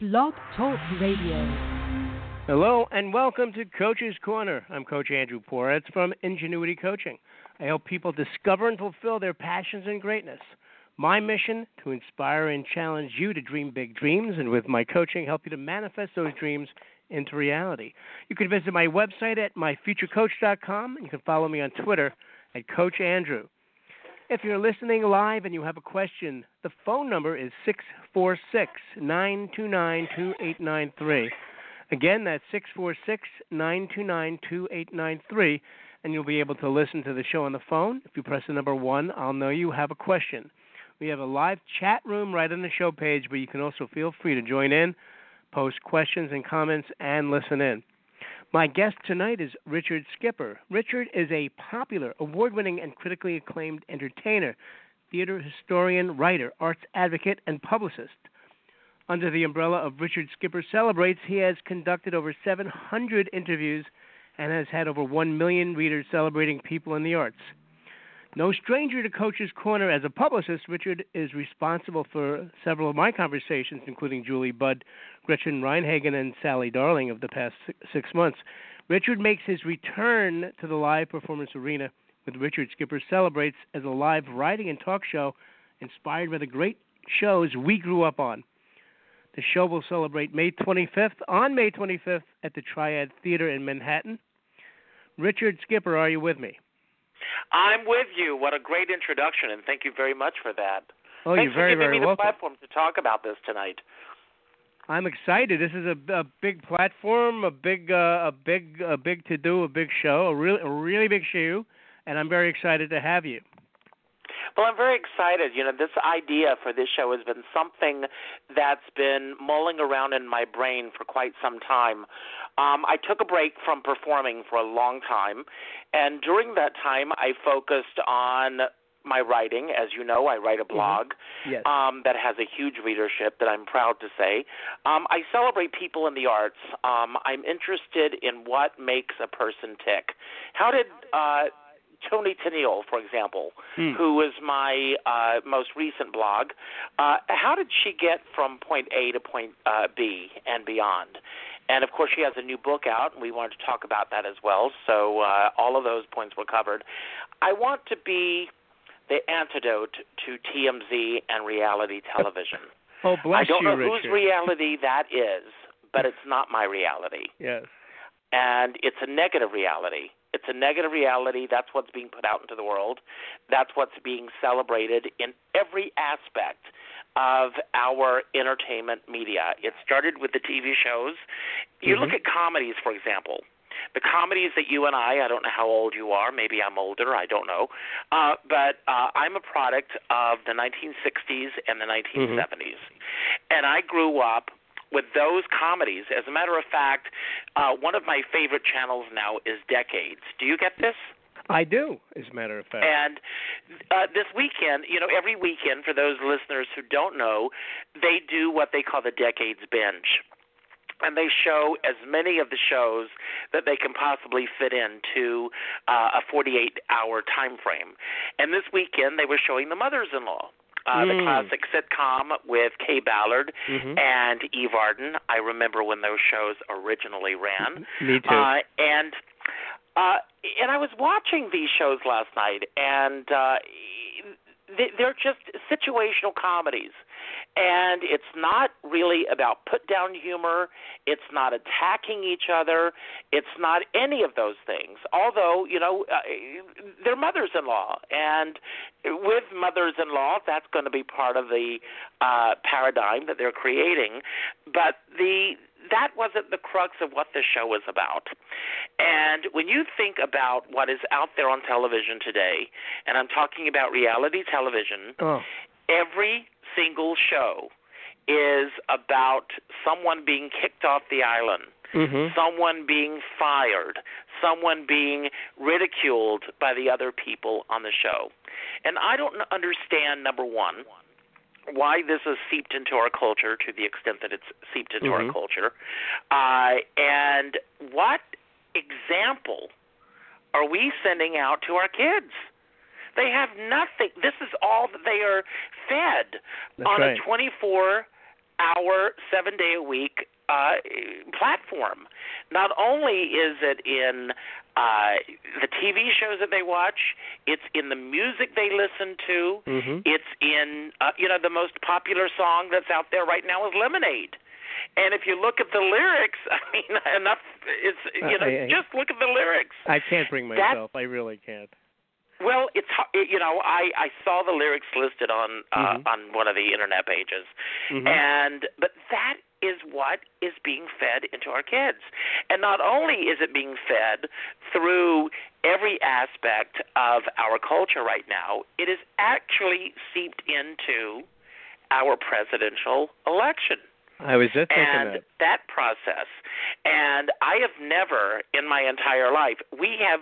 Blog Talk Radio. Hello and welcome to Coach's Corner. I'm Coach Andrew Poritz from Ingenuity Coaching. I help people discover and fulfill their passions and greatness. My mission, to inspire and challenge you to dream big dreams, and with my coaching, help you to manifest those dreams into reality. You can visit my website at myfuturecoach.com, and you can follow me on Twitter at CoachAndrew. If you're listening live and you have a question, the phone number is 646-929-2893. Again, that's 646-929-2893, and you'll be able to listen to the show on the phone. If you press the number 1, I'll know you have a question. We have a live chat room right on the show page, but you can also feel free to join in, post questions and comments, and listen in. My guest tonight is Richard Skipper. Richard is a popular, award-winning, and critically acclaimed entertainer, theater historian, writer, arts advocate, and publicist. Under the umbrella of Richard Skipper Celebrates, he has conducted over 700 interviews and has had over 1 million readers celebrating people in the arts. No stranger to Coach's Corner as a publicist, Richard is responsible for several of my conversations, including Julie Budd, Gretchen Reinhagen, and Sally Darling of the past 6 months. Richard makes his return to the live performance arena with Richard Skipper Celebrates as a live writing and talk show inspired by the great shows we grew up on. The show will celebrate May 25th at the Triad Theater in Manhattan. Richard Skipper, are you with me? I'm with you. What a great introduction, and thank you very much for that. Oh, you're very, very welcome. Thanks for giving me the platform to talk about this tonight. I'm excited. This is a big platform, a big to do, a big show, a really big show, and I'm very excited to have you. Well, I'm very excited. You know, this idea for this show has been something that's been mulling around in my brain for quite some time. I took a break from performing for a long time, and during that time I focused on my writing. As you know, I write a blog yes. That has a huge readership that I'm proud to say. I celebrate people in the arts. I'm interested in what makes a person tick. How did Tony Tennille, for example, who is my most recent blog, how did she get from point A to point B and beyond? And, of course, she has a new book out, and we wanted to talk about that as well. So all of those points were covered. I want to be the antidote to TMZ and reality television. Oh, bless you, Richard. I don't know whose reality that is, but it's not my reality. Yes. And it's a negative reality. It's a negative reality. That's what's being put out into the world. That's what's being celebrated in every aspect of our entertainment media. It started with the TV shows. You look at comedies, for example. The comedies that you and I don't know how old you are. Maybe I'm older. I don't know. But I'm a product of the 1960s and the 1970s. And I grew up with those comedies. As a matter of fact, one of my favorite channels now is Decades. Do you get this? I do, as a matter of fact. And this weekend, you know, every weekend, for those listeners who don't know, they do what they call the Decades Binge. And they show as many of the shows that they can possibly fit into a 48-hour time frame. And this weekend, they were showing The Mothers-In-Law. The classic sitcom with Kay Ballard and Eve Arden. I remember when those shows originally ran. Me too. And I was watching these shows last night, and they're just situational comedies. And it's not really about put-down humor. It's not attacking each other. It's not any of those things, although, you know, they're mothers-in-law. And with mothers-in-law, that's going to be part of the paradigm that they're creating. But that wasn't the crux of what the show was about. And when you think about what is out there on television today, and I'm talking about reality television, every single show is about someone being kicked off the island, someone being fired, someone being ridiculed by the other people on the show. And I don't understand, number one, why this is seeped into our culture to the extent that it's seeped into our culture. And what example are we sending out to our kids? They have nothing. This is all that they are fed. That's on a 24 hour, 7-day-a-week platform. Not only is it in the TV shows that they watch, it's in the music they listen to, it's in, the most popular song that's out there right now is Lemonade. And if you look at the lyrics, I mean, just look at the lyrics. I can't bring myself. I really can't. Well, it's I saw the lyrics listed on one of the internet pages, but that is what is being fed into our kids, and not only is it being fed through every aspect of our culture right now, it is actually seeped into our presidential election. I was just thinking that process, and I have never in my entire life we have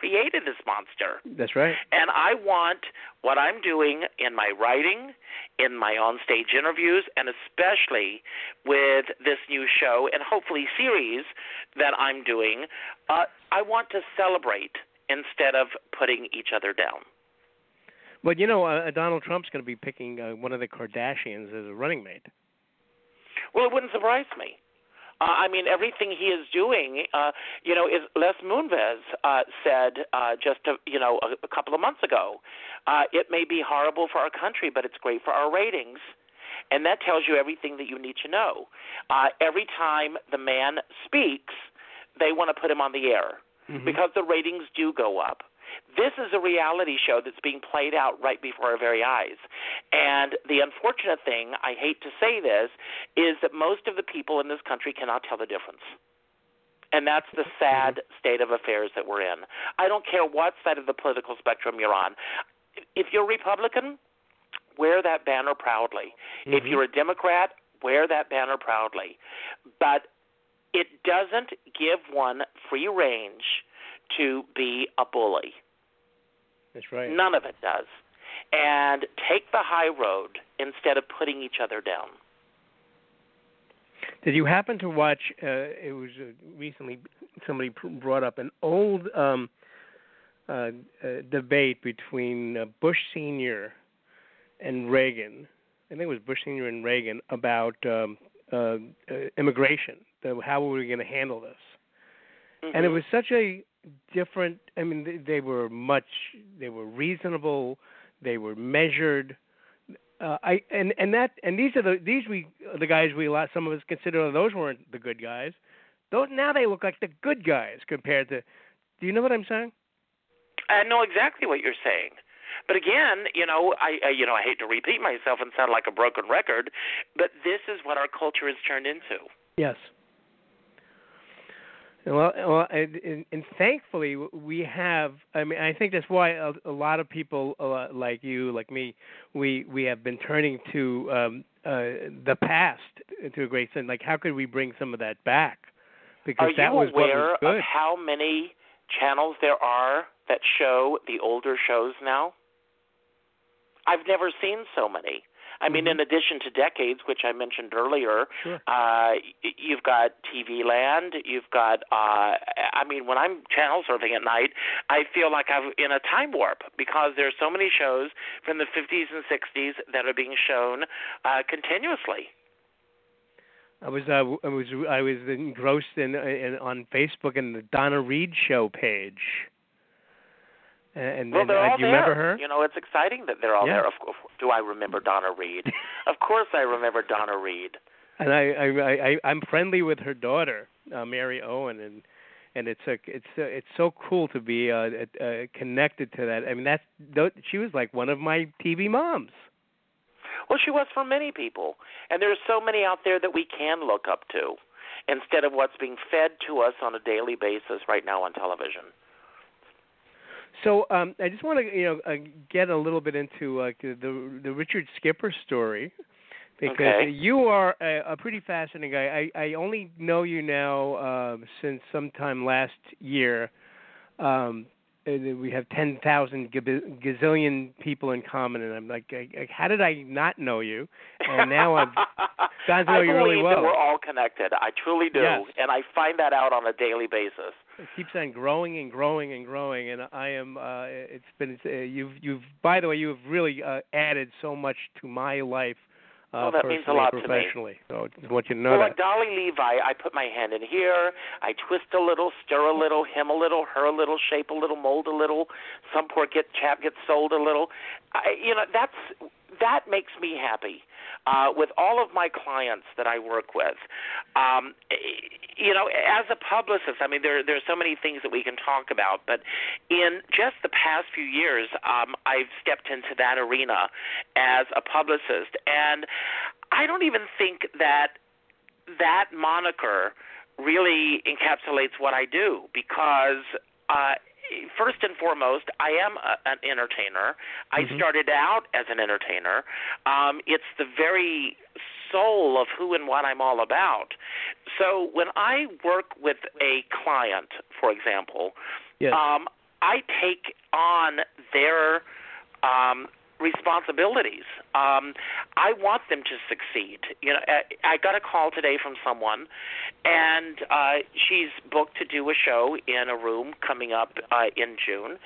created this monster. That's right. And I want what I'm doing in my writing, in my on-stage interviews, and especially with this new show and hopefully series that I'm doing. I want to celebrate instead of putting each other down. Well, Donald Trump's going to be picking one of the Kardashians as a running mate. Well, it wouldn't surprise me. Everything he is doing, is Les Moonves said a couple of months ago, it may be horrible for our country, but it's great for our ratings. And that tells you everything that you need to know. Every time the man speaks, they want to put him on the air because the ratings do go up. This is a reality show that's being played out right before our very eyes. And the unfortunate thing, I hate to say this, is that most of the people in this country cannot tell the difference. And that's the sad state of affairs that we're in. I don't care what side of the political spectrum you're on. If you're a Republican, wear that banner proudly. If you're a Democrat, wear that banner proudly. But it doesn't give one free range to be a bully. That's right. None of it does. And take the high road instead of putting each other down. Did you happen to watch, it was recently somebody brought up an old debate between Bush Senior and Reagan. I think it was Bush Senior and Reagan about immigration. How were we going to handle this? And it was such a different, they were reasonable, they were measured. The guys some of us consider those weren't the good guys. Now they look like the good guys compared to, do you know what I'm saying? I know exactly what you're saying. But again, I hate to repeat myself and sound like a broken record, but this is what our culture has turned into. Yes. Well, and thankfully we have. I think that's why a lot of people like you, like me, we have been turning to the past to a great extent. Like, how could we bring some of that back? Because that was what was good. Are you aware of how many channels there are that show the older shows now? I've never seen so many. In addition to Decades, which I mentioned earlier, sure. You've got TV Land. You've got, when I'm channel surfing at night, I feel like I'm in a time warp because there's so many shows from the 50s and 60s that are being shown continuously. I was engrossed in on Facebook in the Donna Reed Show page. And they're all there. Remember her? It's exciting that they're all there. Of course, do I remember Donna Reed? Of course I remember Donna Reed. And I'm friendly with her daughter, Mary Owen, and it's so cool to be connected to that. She was like one of my TV moms. Well, she was for many people, and there's so many out there that we can look up to instead of what's being fed to us on a daily basis right now on television. So I just want to get a little bit into the Richard Skipper story because you are a pretty fascinating guy. I only know you now since sometime last year. We have 10,000 gazillion people in common, and I'm like, how did I not know you? And now I've gotten to know you really well. I believe that we're all connected. I truly do, yes. And I find that out on a daily basis. It keeps on growing and growing and growing, and I am. It's been. You've. By the way, you have really added so much to my life Well, that means a lot to me. So I want you to know that. Like Dolly Levi, I put my hand in here, I twist a little, stir a little, him a little, her a little, shape a little, mold a little, some poor chap gets sold a little. That makes me happy. With all of my clients that I work with, as a publicist, I mean, there are so many things that we can talk about, but in just the past few years, I've stepped into that arena as a publicist, and I don't even think that moniker really encapsulates what I do, because first and foremost, I am an entertainer. I started out as an entertainer. It's the very soul of who and what I'm all about. So when I work with a client, for example, yes, I take on their responsibilities. I want them to succeed. I got a call today from someone, and she's booked to do a show in a room coming up in June,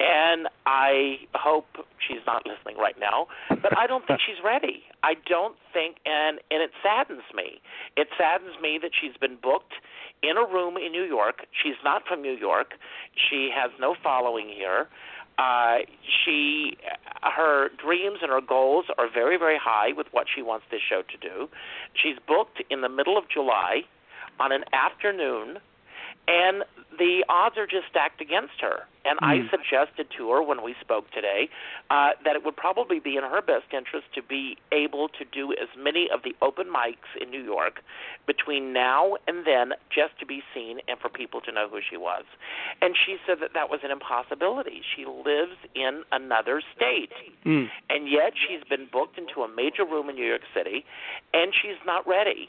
and I hope she's not listening right now, but I don't think she's ready. I don't think, and it saddens me. It saddens me that she's been booked in a room in New York. She's not from New York. She has no following here. Her dreams and her goals are very, very high with what she wants this show to do. She's booked in the middle of July on an afternoon, and the odds are just stacked against her. And I suggested to her when we spoke today that it would probably be in her best interest to be able to do as many of the open mics in New York between now and then, just to be seen and for people to know who she was. And she said that that was an impossibility. She lives in another state. And yet she's been booked into a major room in New York City, and she's not ready.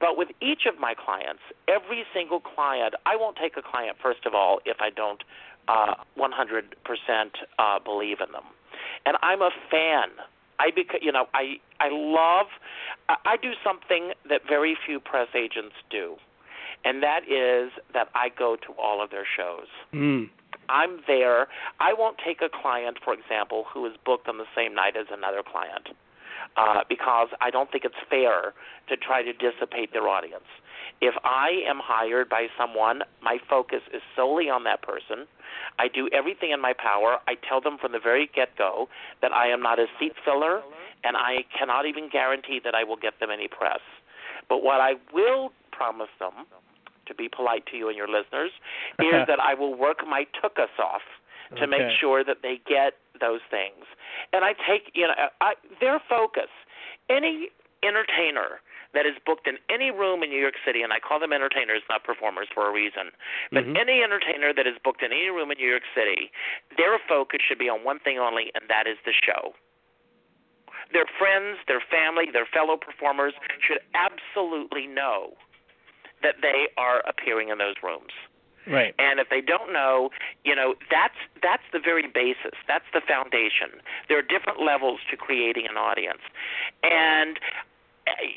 But with each of my clients, every single client, I won't take a client, first of all, if I don't 100% believe in them. And I'm a fan. I do something that very few press agents do, and that is that I go to all of their shows. I'm there. I won't take a client, for example, who is booked on the same night as another client, because I don't think it's fair to try to dissipate their audience. If I am hired by someone, my focus is solely on that person. I do everything in my power. I tell them from the very get-go that I am not a seat filler, and I cannot even guarantee that I will get them any press. But what I will promise them, to be polite to you and your listeners, is that I will work my tuchus off to make sure that they get those things. And I take their focus. Any entertainer that is booked in any room in New York City, and I call them entertainers, not performers, for a reason, but any entertainer that is booked in any room in New York City, their focus should be on one thing only, and that is the show. Their friends, their family, their fellow performers should absolutely know that they are appearing in those rooms. Right. And if they don't know, that's the very basis. That's the foundation. There are different levels to creating an audience. And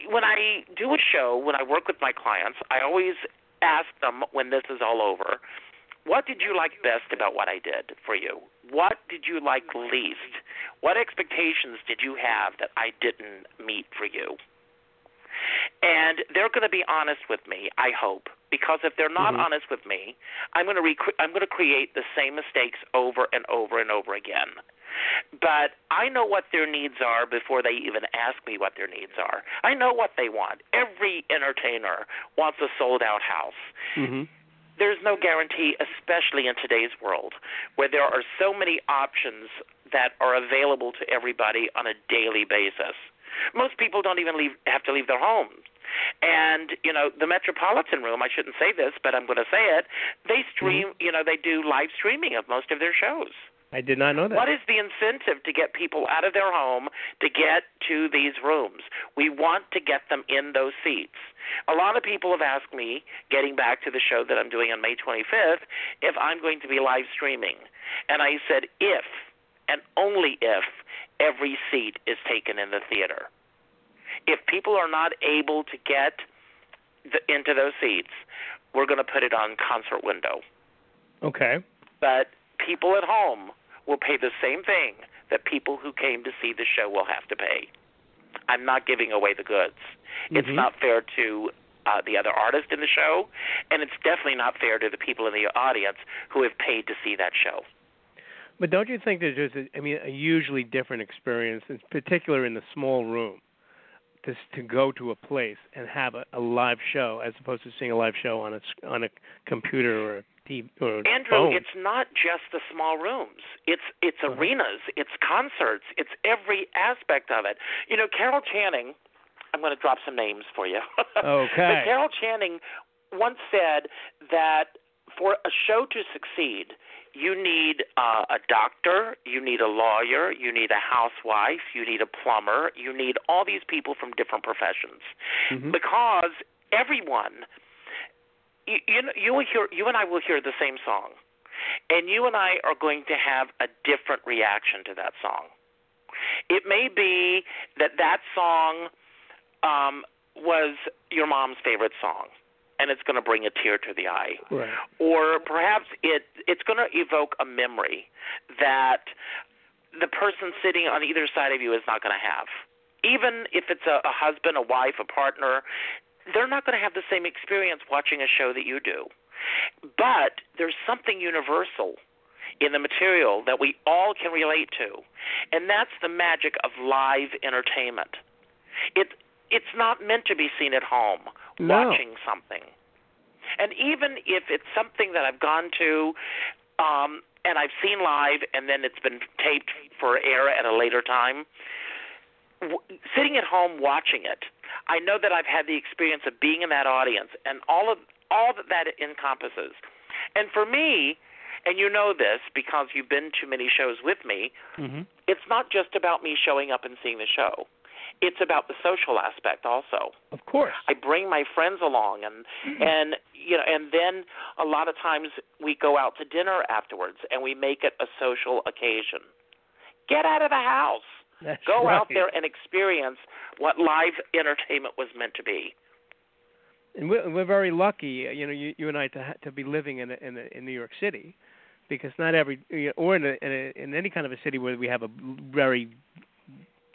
when I do a show, when I work with my clients, I always ask them, when this is all over, what did you like best about what I did for you? What did you like least? What expectations did you have that I didn't meet for you? And they're going to be honest with me, I hope, because if they're not honest with me, I'm going to create the same mistakes over and over and over again. But I know what their needs are before they even ask me what their needs are. I know what they want. Every entertainer wants a sold-out house. There's no guarantee, especially in today's world, where there are so many options that are available to everybody on a daily basis. Most people don't even have to leave their homes. And, the Metropolitan Room, I shouldn't say this, but I'm going to say it, they stream, they do live streaming of most of their shows. I did not know that. What is the incentive to get people out of their home to get to these rooms? We want to get them in those seats. A lot of people have asked me, getting back to the show that I'm doing on May 25th, if I'm going to be live streaming. And I said, if, and only if, every seat is taken in the theater. If people are not able to get into those seats, we're going to put it on concert window. Okay. But people at home will pay the same thing that people who came to see the show will have to pay. I'm not giving away the goods. Mm-hmm. It's not fair to the other artist in the show, and it's definitely not fair to the people in the audience who have paid to see that show. But don't you think there's just a hugely different experience, in particular in the small room, to go to a place and have a live show as opposed to seeing a live show on a computer or a TV or Andrew, phone? It's not just the small rooms. It's arenas, it's concerts, it's every aspect of it. You know, Carol Channing, I'm going to drop some names for you. Okay. But Carol Channing once said that for a show to succeed, you need a doctor, you need a lawyer, you need a housewife, you need a plumber, you need all these people from different professions. Mm-hmm. Because everyone, you and I will hear the same song, and you and I are going to have a different reaction to that song. It may be that song was your mom's favorite song, and it's going to bring a tear to the eye. Right. Or perhaps it's going to evoke a memory that the person sitting on either side of you is not going to have. Even if it's a husband, a wife, a partner, they're not going to have the same experience watching a show that you do. But there's something universal in the material that we all can relate to, and that's the magic of live entertainment. It's not meant to be seen at home. No. Watching something. And even if it's something that I've gone to and I've seen live and then it's been taped for air at a later time, sitting at home watching it, I know that I've had the experience of being in that audience and all that encompasses. And for me, and you know this because you've been to many shows with me, mm-hmm. It's not just about me showing up and seeing the show. It's about the social aspect also. Of course. I bring my friends along and you know, and then a lot of times we go out to dinner afterwards and we make it a social occasion. Get out of the house. That's go right. out there and experience what live entertainment was meant to be. And we're very lucky, you know, you and I to be living in New York City, because not every or in any kind of a city where we have a very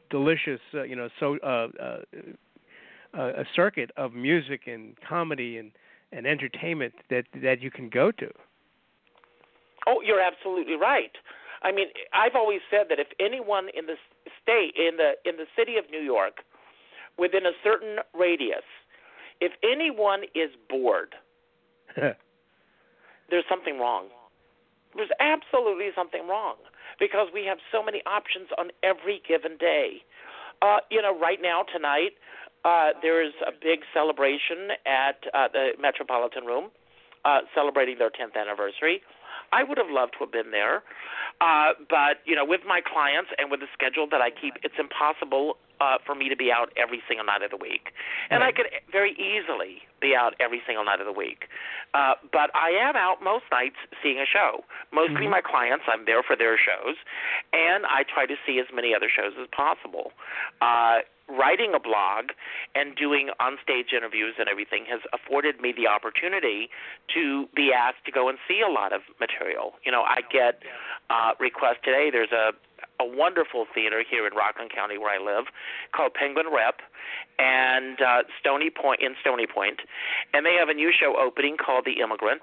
delicious, a circuit of music and comedy and entertainment that you can go to. Oh, you're absolutely right. I mean, I've always said that if anyone in the state, in the city of New York, within a certain radius, if anyone is bored, there's something wrong. There's absolutely something wrong, because we have so many options on every given day. Right now, tonight, there is a big celebration at the Metropolitan Room celebrating their 10th anniversary. I would have loved to have been there, but, with my clients and with the schedule that I keep, it's impossible for me to be out every single night of the week. And I could very easily be out every single night of the week. But I am out most nights seeing a show. Mostly mm-hmm. my clients, I'm there for their shows, and I try to see as many other shows as possible. Writing a blog and doing on-stage interviews and everything has afforded me the opportunity to be asked to go and see a lot of material. You know, I get requests today. There's a wonderful theater here in Rockland County where I live called Penguin Rep and Stony Point, and they have a new show opening called The Immigrant,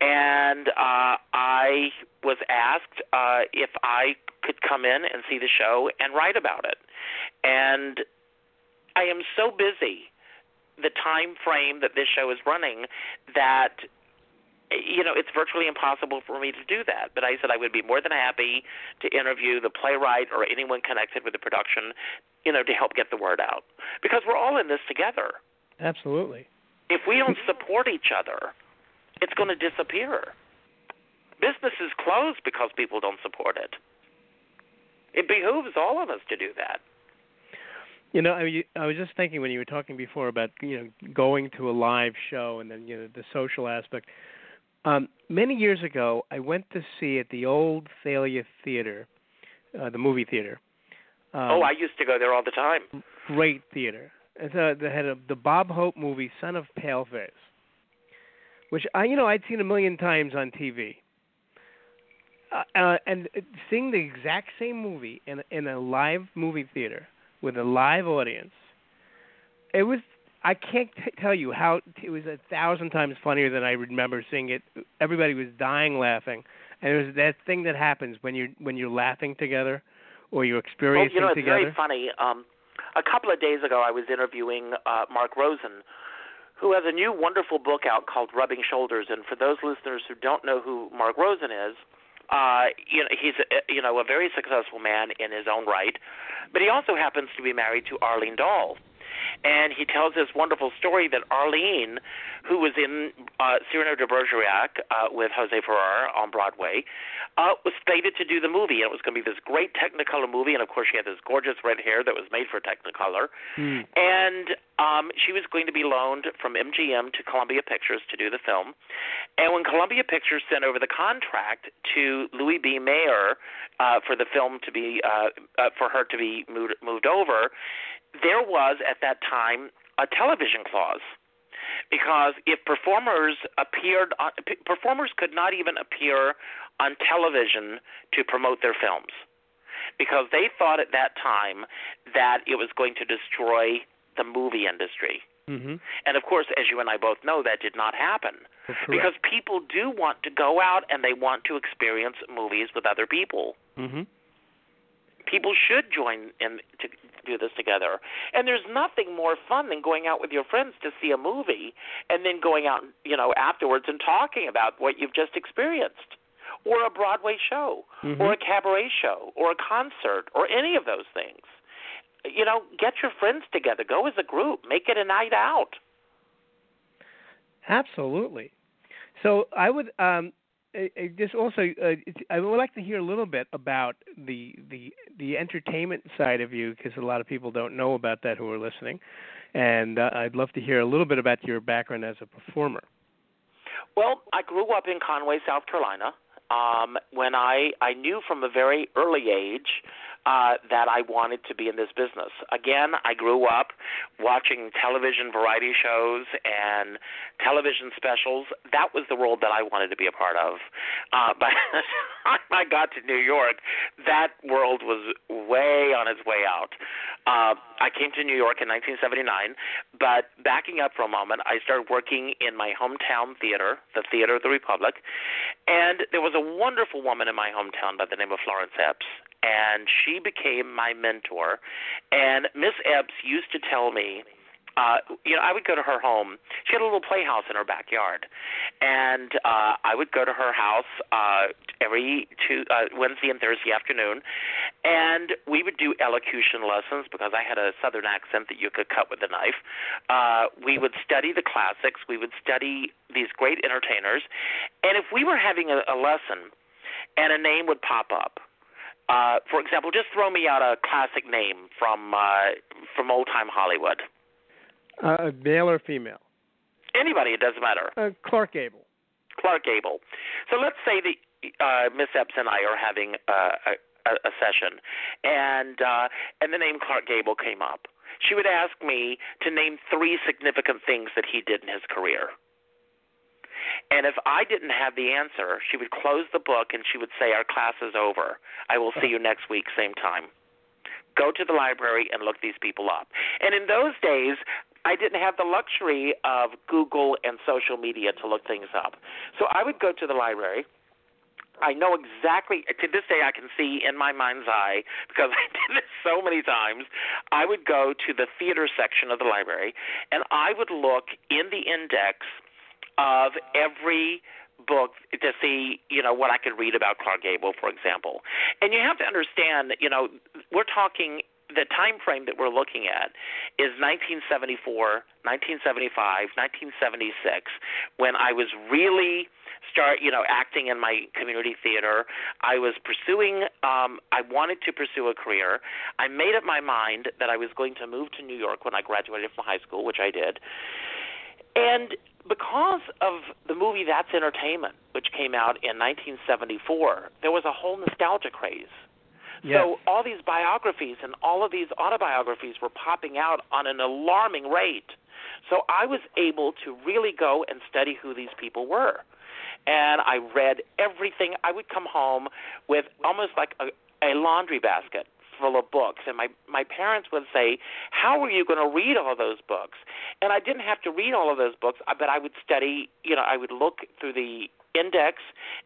and I was asked if I could come in and see the show and write about it. And I am so busy, the time frame that this show is running, that it's virtually impossible for me to do that. But I said I would be more than happy to interview the playwright or anyone connected with the production, to help get the word out. Because we're all in this together. Absolutely. If we don't support each other, it's going to disappear. Businesses close because people don't support it. It behooves all of us to do that. You know, I was just thinking when you were talking before about, going to a live show and then, the social aspect. Many years ago, I went to see at the old Thalia Theater, the movie theater. I used to go there all the time. Great theater. And so they had the Bob Hope movie, Son of Paleface, which I'd seen a million times on TV. And seeing the exact same movie in a live movie theater with a live audience. It was, I can't tell you how, it was 1,000 times funnier than I remember seeing it. Everybody was dying laughing. And it was that thing that happens when you're laughing together or you're experiencing together. Well, you know, it's very funny. A couple of days ago I was interviewing Mark Rosen, who has a new wonderful book out called Rubbing Shoulders. And for those listeners who don't know who Mark Rosen is, he's a very successful man in his own right, but he also happens to be married to Arlene Dahl. And he tells this wonderful story that Arlene, who was in Cyrano de Bergerac with Jose Ferrer on Broadway, was slated to do the movie. And it was going to be this great Technicolor movie. And, of course, she had this gorgeous red hair that was made for Technicolor. Mm. And she was going to be loaned from MGM to Columbia Pictures to do the film. And when Columbia Pictures sent over the contract to Louis B. Mayer for the film to be for her to be moved over, there was, at that time, a television clause, because if performers appeared on, performers could not even appear on television to promote their films, because they thought at that time that it was going to destroy the movie industry. Mm-hmm. And, of course, as you and I both know, that did not happen. Because people do want to go out and they want to experience movies with other people. Mm-hmm. People should join in to do this together. And there's nothing more fun than going out with your friends to see a movie and then going out, you know, afterwards and talking about what you've just experienced, or a Broadway show, mm-hmm. or a cabaret show, or a concert, or any of those things. You know, get your friends together. Go as a group. Make it a night out. Absolutely. So I would just also, I would like to hear a little bit about the entertainment side of you, because a lot of people don't know about that who are listening, and I'd love to hear a little bit about your background as a performer. Well, I grew up in Conway, South Carolina. When I knew from a very early age that I wanted to be in this business. Again, I grew up watching television variety shows and television specials. That was the world that I wanted to be a part of. By the time I got to New York, that world was way on its way out. I came to New York in 1979, but backing up for a moment, I started working in my hometown theater, the Theater of the Republic, and there was a wonderful woman in my hometown by the name of Florence Epps, and she became my mentor. And Miss Epps used to tell me, I would go to her home. She had a little playhouse in her backyard, and I would go to her house every Wednesday and Thursday afternoon, and we would do elocution lessons, because I had a Southern accent that you could cut with a knife. We would study the classics. We would study these great entertainers, and if we were having a lesson and a name would pop up, for example, just throw me out a classic name from old-time Hollywood. Male or female? Anybody, it doesn't matter. Clark Gable. Clark Gable. So let's say that Miss Epps and I are having a session, and the name Clark Gable came up. She would ask me to name three significant things that he did in his career. And if I didn't have the answer, she would close the book and she would say, "Our class is over. I will see you next week, same time. Go to the library and look these people up." And in those days, I didn't have the luxury of Google and social media to look things up. So I would go to the library. I know exactly, to this day I can see in my mind's eye, because I did this so many times, I would go to the theater section of the library, and I would look in the index of every book to see, you know, what I could read about Clark Gable, for example. And you have to understand, you know, we're talking, the time frame that we're looking at is 1974, 1975, 1976, when I was really acting in my community theater. I was pursuing, I wanted to pursue a career. I made up my mind that I was going to move to New York when I graduated from high school, which I did. And because of the movie That's Entertainment, which came out in 1974, there was a whole nostalgia craze. Yes. So all these biographies and all of these autobiographies were popping out on an alarming rate. So I was able to really go and study who these people were. And I read everything. I would come home with almost like a laundry basket full of books. And my parents would say, how are you going to read all those books? And I didn't have to read all of those books, but I would study, I would look through the index,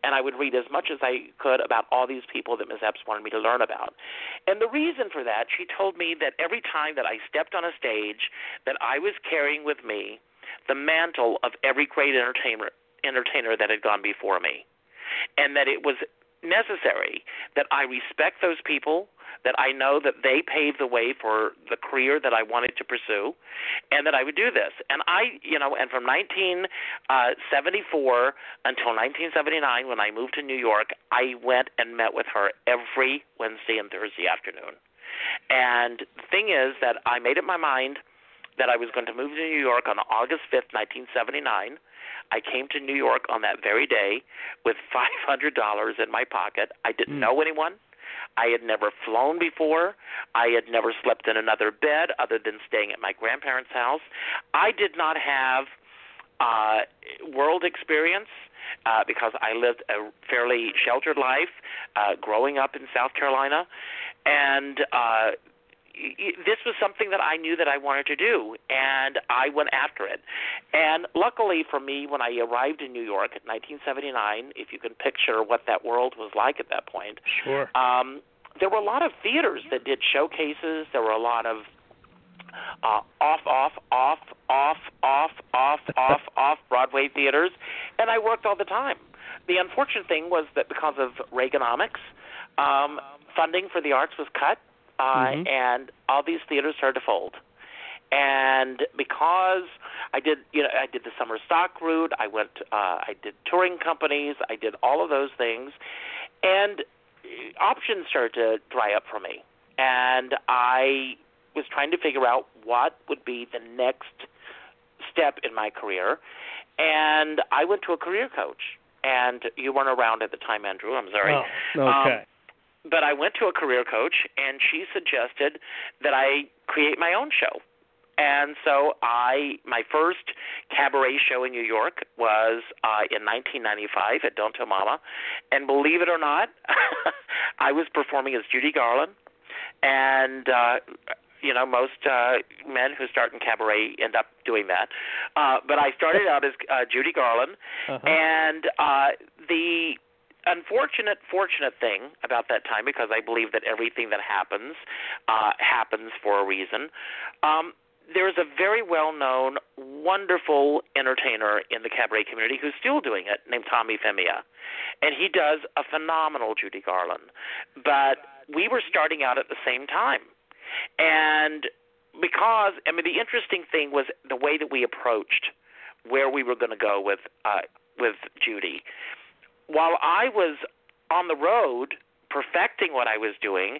and I would read as much as I could about all these people that Ms. Epps wanted me to learn about. And the reason for that, she told me that every time that I stepped on a stage, that I was carrying with me the mantle of every great entertainer that had gone before me, and that it was necessary that I respect those people, that I know that they paved the way for the career that I wanted to pursue, and that I would do this. And I from 1974 until 1979, when I moved to New York, I went and met with her every Wednesday and Thursday afternoon. And the thing is that I made up my mind that I was going to move to New York on August 5th, 1979. I came to New York on that very day with $500 in my pocket. I didn't know anyone. I had never flown before. I had never slept in another bed other than staying at my grandparents' house. I did not have world experience because I lived a fairly sheltered life growing up in South Carolina. And this was something that I knew that I wanted to do, and I went after it. And luckily for me, when I arrived in New York in 1979, if you can picture what that world was like at that point, sure. There were a lot of theaters that did showcases. There were a lot of off Broadway theaters, and I worked all the time. The unfortunate thing was that because of Reaganomics, funding for the arts was cut. And all these theaters started to fold. And because I did the summer stock route, I did touring companies, I did all of those things, and options started to dry up for me. And I was trying to figure out what would be the next step in my career. And I went to a career coach. And you weren't around at the time, Andrew. I'm sorry. Oh, okay. But I went to a career coach, and she suggested that I create my own show. And so my first cabaret show in New York was in 1995 at Don't Tell Mama. And believe it or not, I was performing as Judy Garland. And, most men who start in cabaret end up doing that. But I started out as Judy Garland. Uh-huh. And the fortunate thing about that time, because I believe that everything that happens happens for a reason. There is a very well-known, wonderful entertainer in the cabaret community who's still doing it, named Tommy Femia, and he does a phenomenal Judy Garland. But we were starting out at the same time, and because the interesting thing was the way that we approached where we were going to go with Judy. While I was on the road perfecting what I was doing,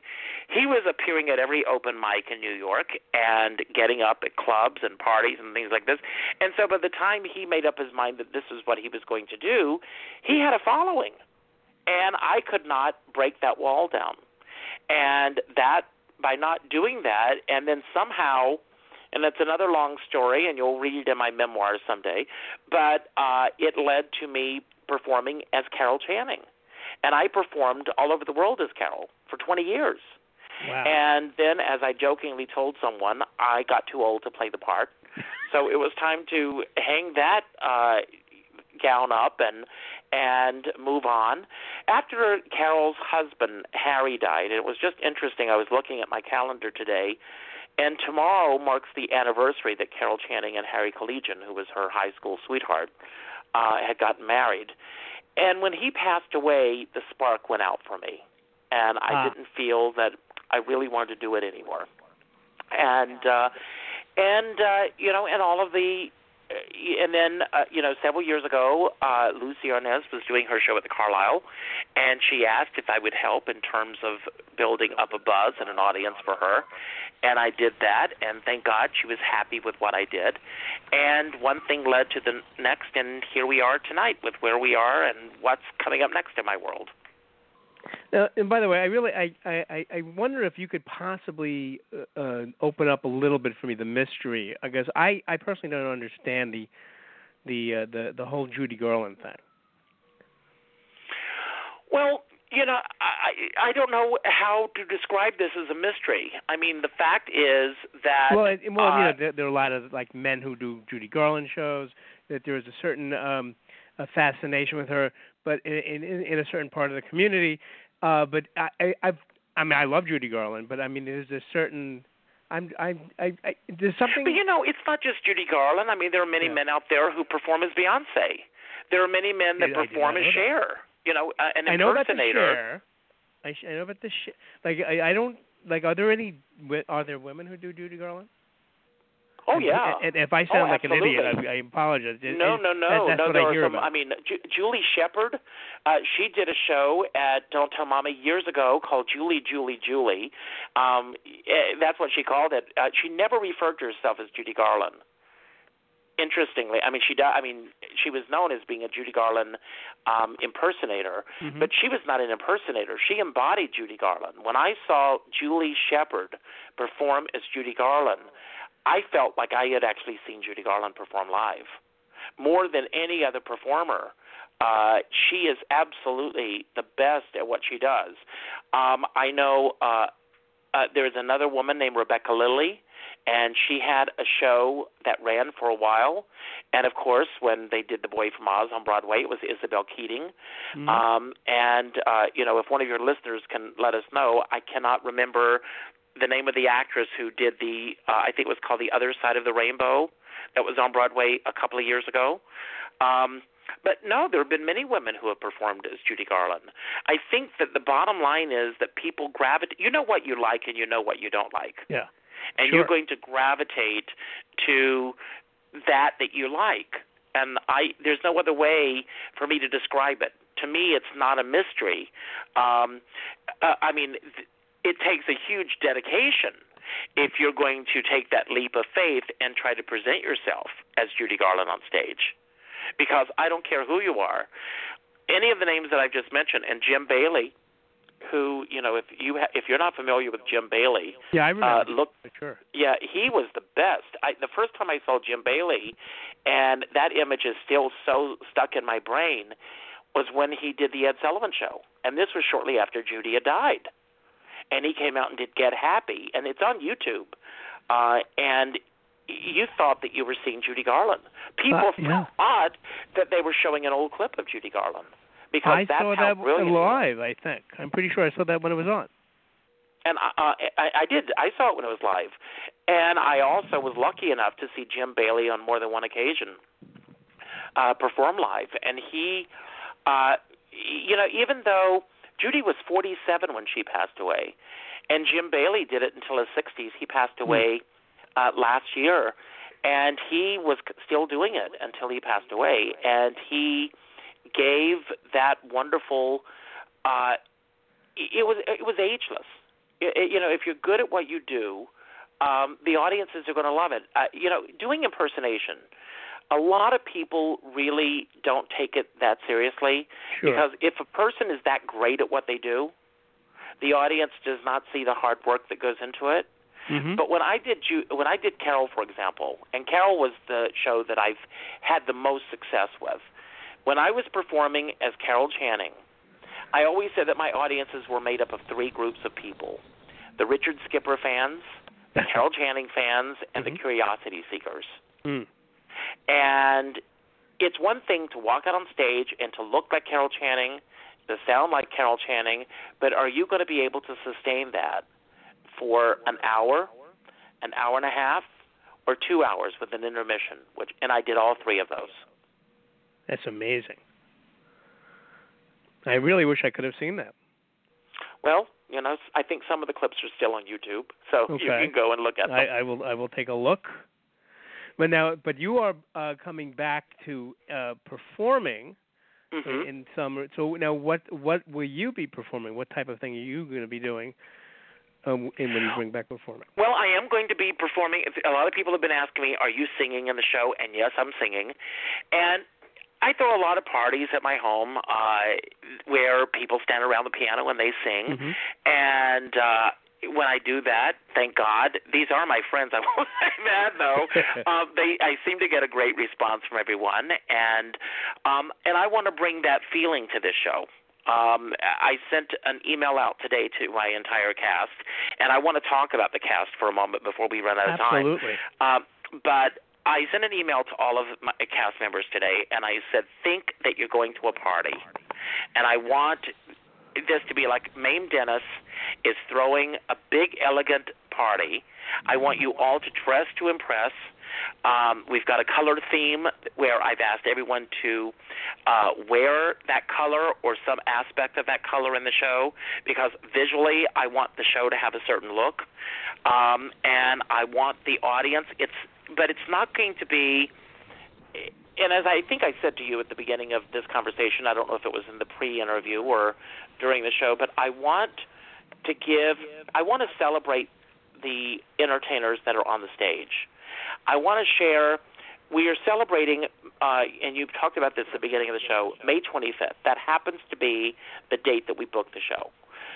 he was appearing at every open mic in New York and getting up at clubs and parties and things like this. And so by the time he made up his mind that this is what he was going to do, he had a following. And I could not break that wall down. And that, by not doing that, and then somehow, and that's another long story, and you'll read it in my memoirs someday, but it led to me performing as Carol Channing. And I performed all over the world as Carol for 20 years. Wow. And then, as I jokingly told someone, I got too old to play the part. So it was time to hang that gown up and move on. After Carol's husband, Harry, died, and it was just interesting, I was looking at my calendar today, and tomorrow marks the anniversary that Carol Channing and Harry Collegian, who was her high school sweetheart, had gotten married. And when he passed away, the spark went out for me. And I didn't feel that I really wanted to do it anymore. And then several years ago, Lucy Arnez was doing her show at the Carlisle, and she asked if I would help in terms of building up a buzz and an audience for her. And I did that, and thank God she was happy with what I did. And one thing led to the next, and here we are tonight with where we are and what's coming up next in my world. Now, and by the way, I wonder if you could possibly open up a little bit for me the mystery. I guess I personally don't understand the whole Judy Garland thing. Well, You know, I don't know how to describe this as a mystery. I mean, the fact is that... Well, there are a lot of, like, men who do Judy Garland shows, that there is a certain a fascination with her, but in a certain part of the community. But I mean, I love Judy Garland, but, I mean, there's a certain... there's something... But, you know, it's not just Judy Garland. I mean, there are many men out there who perform as Beyonce. There are many men that perform as Cher. You know, an impersonator. I know about the Cher. Like, I don't... Like, are there women who do Judy Garland? Oh, yeah. And if I sound like an idiot, I apologize. No. That's what I hear about. I mean, Julie Shepherd, she did a show at Don't Tell Mama years ago called Julie. That's what she called it. She never referred to herself as Judy Garland. Interestingly, I mean, she was known as being a Judy Garland impersonator, mm-hmm. but she was not an impersonator. She embodied Judy Garland. When I saw Julie Shepherd perform as Judy Garland, I felt like I had actually seen Judy Garland perform live. More than any other performer, she is absolutely the best at what she does. I know there's another woman named Rebecca Lilly, and she had a show that ran for a while. And, of course, when they did The Boy from Oz on Broadway, it was Isabel Keating. Mm-hmm. You know, if one of your listeners can let us know, I cannot remember the name of the actress who did the, I think it was called The Other Side of the Rainbow, that was on Broadway a couple of years ago. But, no, there have been many women who have performed as Judy Garland. I think that the bottom line is that people gravitate. You know what you like and you know what you don't like. Yeah. And sure. You're going to gravitate to that you like. And there's no other way for me to describe it. To me, it's not a mystery. I mean, it takes a huge dedication if you're going to take that leap of faith and try to present yourself as Judy Garland on stage. Because I don't care who you are. Any of the names that I've just mentioned, and Jim Bailey, who, you know, if you're not familiar with Jim Bailey, yeah, I remember. Sure. Yeah, he was the best. The first time I saw Jim Bailey, and that image is still so stuck in my brain, was when he did the Ed Sullivan Show, and this was shortly after Judy had died, and he came out and did Get Happy, and it's on YouTube, and you thought that you were seeing Judy Garland. People thought that they were showing an old clip of Judy Garland. Because I saw that live, I think. I'm pretty sure I saw that when it was on. And I did. I saw it when it was live. And I also was lucky enough to see Jim Bailey on more than one occasion perform live. And he, you know, even though Judy was 47 when she passed away, and Jim Bailey did it until his 60s. He passed away last year, and he was still doing it until he passed away. And he gave that wonderful it was ageless. You know, if you're good at what you do, the audiences are going to love it. You know, doing impersonation, a lot of people really don't take it that seriously. Sure. Because if a person is that great at what they do, the audience does not see the hard work that goes into it. Mm-hmm. But when I did Carol, for example, and Carol was the show that I've had the most success with. When I was performing as Carol Channing, I always said that my audiences were made up of three groups of people: the Richard Skipper fans, the Carol Channing fans, and mm-hmm. the curiosity seekers. Mm. And it's one thing to walk out on stage and to look like Carol Channing, to sound like Carol Channing, but are you going to be able to sustain that for an hour and a half, or 2 hours with an intermission? And I did all three of those. That's amazing. I really wish I could have seen that. Well, you know, I think some of the clips are still on YouTube, so okay. You can go and look at them. I will take a look. But you are coming back to performing mm-hmm. in summer. So now, what will you be performing? What type of thing are you going to be doing? And when you bring back performing? Well, I am going to be performing. A lot of people have been asking me, "Are you singing in the show?" And yes, I'm singing, and I throw a lot of parties at my home where people stand around the piano and they sing. Mm-hmm. And when I do that, thank God, these are my friends. I won't say that, though. I seem to get a great response from everyone. And I want to bring that feeling to this show. I sent an email out today to my entire cast, and I want to talk about the cast for a moment before we run out of time. Absolutely. But I sent an email to all of my cast members today, and I said, think that you're going to a party. And I want this to be like Mame Dennis is throwing a big, elegant party. I want you all to dress to impress. We've got a color theme where I've asked everyone to wear that color or some aspect of that color in the show, because visually I want the show to have a certain look, and I want the audience. But it's not going to be, and as I think I said to you at the beginning of this conversation, I don't know if it was in the pre-interview or during the show, but I want to celebrate the entertainers that are on the stage. I want to share, we are celebrating, and you've talked about this at the beginning of the show, May 25th. That happens to be the date that we booked the show.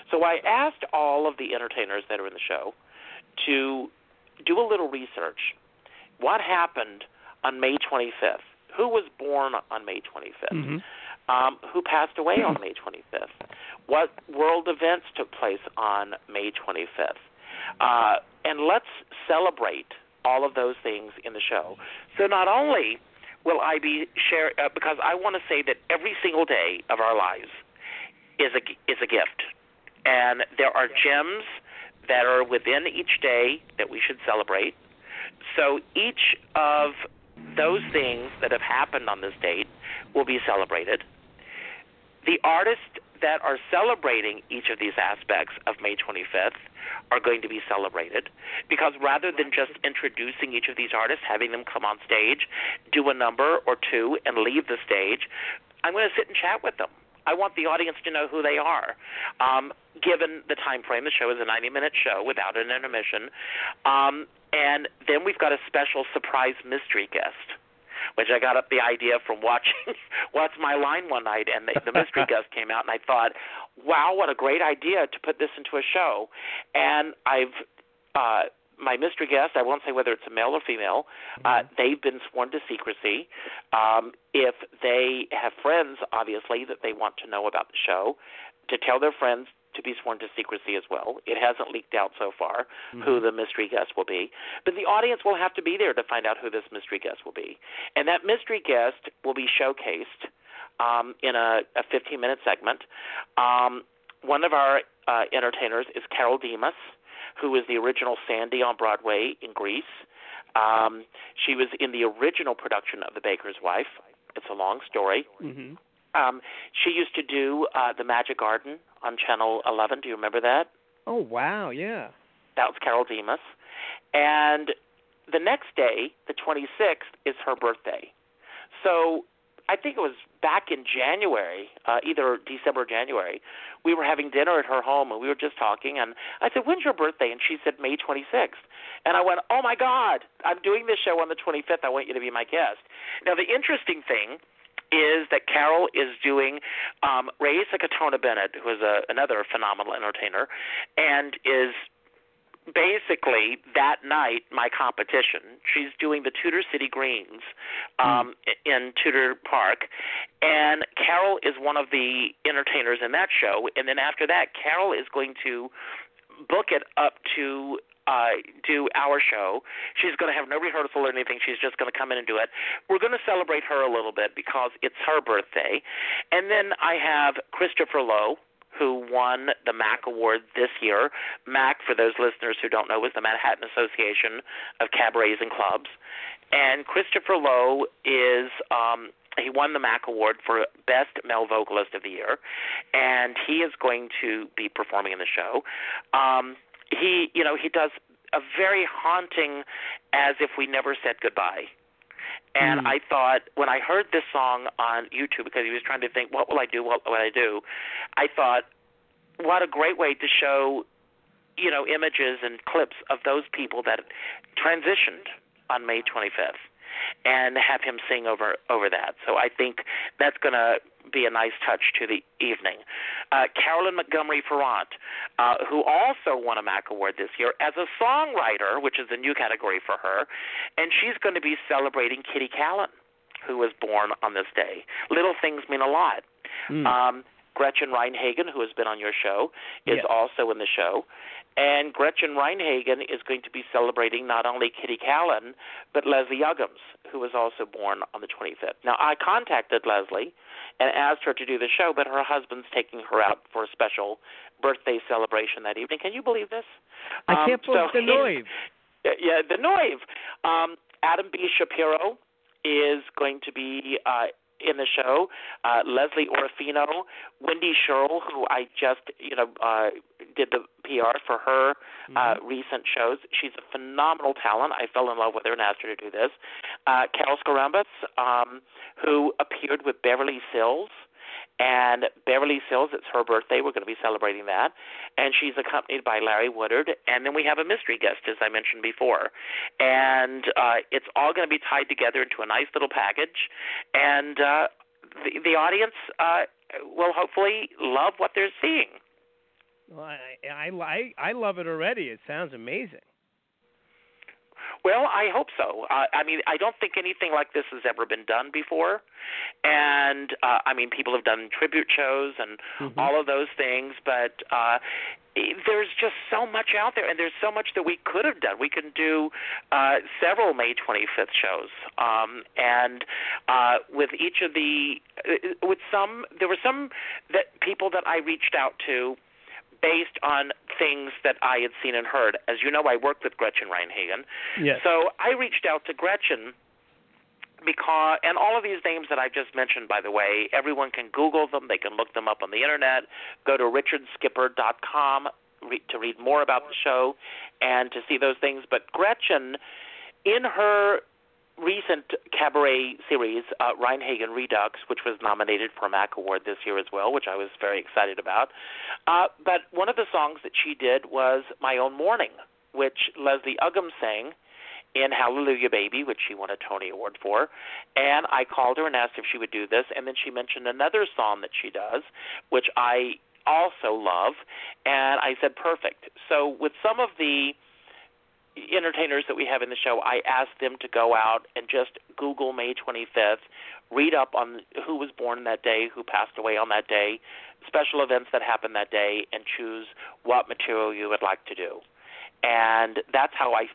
So I asked all of the entertainers that are in the show to do a little research. What happened on May 25th? Who was born on May 25th? Mm-hmm. Who passed away on May 25th? What world events took place on May 25th? And let's celebrate all of those things in the show. So not only will I be sharing, because I want to say that every single day of our lives is a gift, and there are gems that are within each day that we should celebrate. So each of those things that have happened on this date will be celebrated. The artists that are celebrating each of these aspects of May 25th are going to be celebrated, because rather than just introducing each of these artists, having them come on stage, do a number or two, and leave the stage, I'm going to sit and chat with them. I want the audience to know who they are. Given the time frame, the show is a 90-minute show without an intermission. And then we've got a special surprise mystery guest, which I got up the idea from watching What's My Line one night, and the mystery guest came out, and I thought, wow, what a great idea to put this into a show. And my mystery guest, I won't say whether it's a male or female, they've been sworn to secrecy. If they have friends, obviously, that they want to know about the show, to tell their friends, to be sworn to secrecy as well. It hasn't leaked out so far who the mystery guest will be. But the audience will have to be there to find out who this mystery guest will be. And that mystery guest will be showcased in a 15-minute segment. One of our entertainers is Carol Demas, who is the original Sandy on Broadway in Greece. She was in the original production of The Baker's Wife. It's a long story. Mm-hmm. She used to do The Magic Garden on Channel 11. Do you remember that? Oh, wow, yeah. That was Carol Demas. And the next day, the 26th, is her birthday. So I think it was back in January, either December or January, we were having dinner at her home, and we were just talking, and I said, when's your birthday? And she said, May 26th. And I went, oh, my God, I'm doing this show on the 25th. I want you to be my guest. Now, the interesting thing is that Carol is doing Ray Cicatona Bennett, who is another phenomenal entertainer, and is basically that night my competition. She's doing the Tudor City Greens in Tudor Park, and Carol is one of the entertainers in that show. And then after that, Carol is going to book it up to do our show. She's going to have no rehearsal or anything. She's just going to come in and do it. We're going to celebrate her a little bit because it's her birthday. And then I have Christopher Lowe, who won the Mac Award this year. Mac, for those listeners who don't know, is the Manhattan Association of Cabarets and Clubs. And Christopher Lowe is he won the Mac Award for Best Male Vocalist of the Year, and he is going to be performing in the show. He does a very haunting As If We Never Said Goodbye. And I thought, when I heard this song on YouTube, because he was trying to think, what will I do? I thought, what a great way to show, images and clips of those people that transitioned on May 25th and have him sing over that. So I think that's going to be a nice touch to the evening. Carolyn Montgomery Ferrant, who also won a Mac Award this year as a songwriter, which is a new category for her, and she's going to be celebrating Kitty Callan, who was born on this day. Little things mean a lot. Gretchen Reinhagen, who has been on your show, is also in the show. And Gretchen Reinhagen is going to be celebrating not only Kitty Callan, but Leslie Uggams, who was also born on the 25th. Now, I contacted Leslie and asked her to do the show, but her husband's taking her out for a special birthday celebration that evening. Can you believe this? I can't believe the Noive. Yeah, the Noive. Adam B. Shapiro is going to be in the show. Leslie Orofino, Wendy Sherrill, who I just, did the PR for her recent shows. She's a phenomenal talent. I fell in love with her and asked her to do this. Carol Skarambas, who appeared with Beverly Sills. And Beverly Sills, it's her birthday. We're going to be celebrating that. And she's accompanied by Larry Woodard. And then we have a mystery guest, as I mentioned before. And it's all going to be tied together into a nice little package. And the audience will hopefully love what they're seeing. Well, I love it already. It sounds amazing. Well, I hope so. I don't think anything like this has ever been done before. And, people have done tribute shows and all of those things, but there's just so much out there, and there's so much that we could have done. We can do several May 25th shows, with each of the – there were some that people that I reached out to based on things that I had seen and heard. As you know, I worked with Gretchen Reinhagen. Yes. So I reached out to Gretchen because, and all of these names that I've just mentioned, by the way, everyone can Google them. They can look them up on the Internet. Go to richardskipper.com to read more about the show and to see those things. But Gretchen, in her recent cabaret series, Reinhagen Redux, which was nominated for a Mac Award this year as well, which I was very excited about. But one of the songs that she did was My Own Morning, which Leslie Uggams sang in Hallelujah Baby, which she won a Tony Award for. And I called her and asked if she would do this. And then she mentioned another song that she does, which I also love. And I said, perfect. So with some of the entertainers that we have in the show, I asked them to go out and just Google May 25th, read up on who was born that day, who passed away on that day, special events that happened that day, and choose what material you would like to do. And that's how I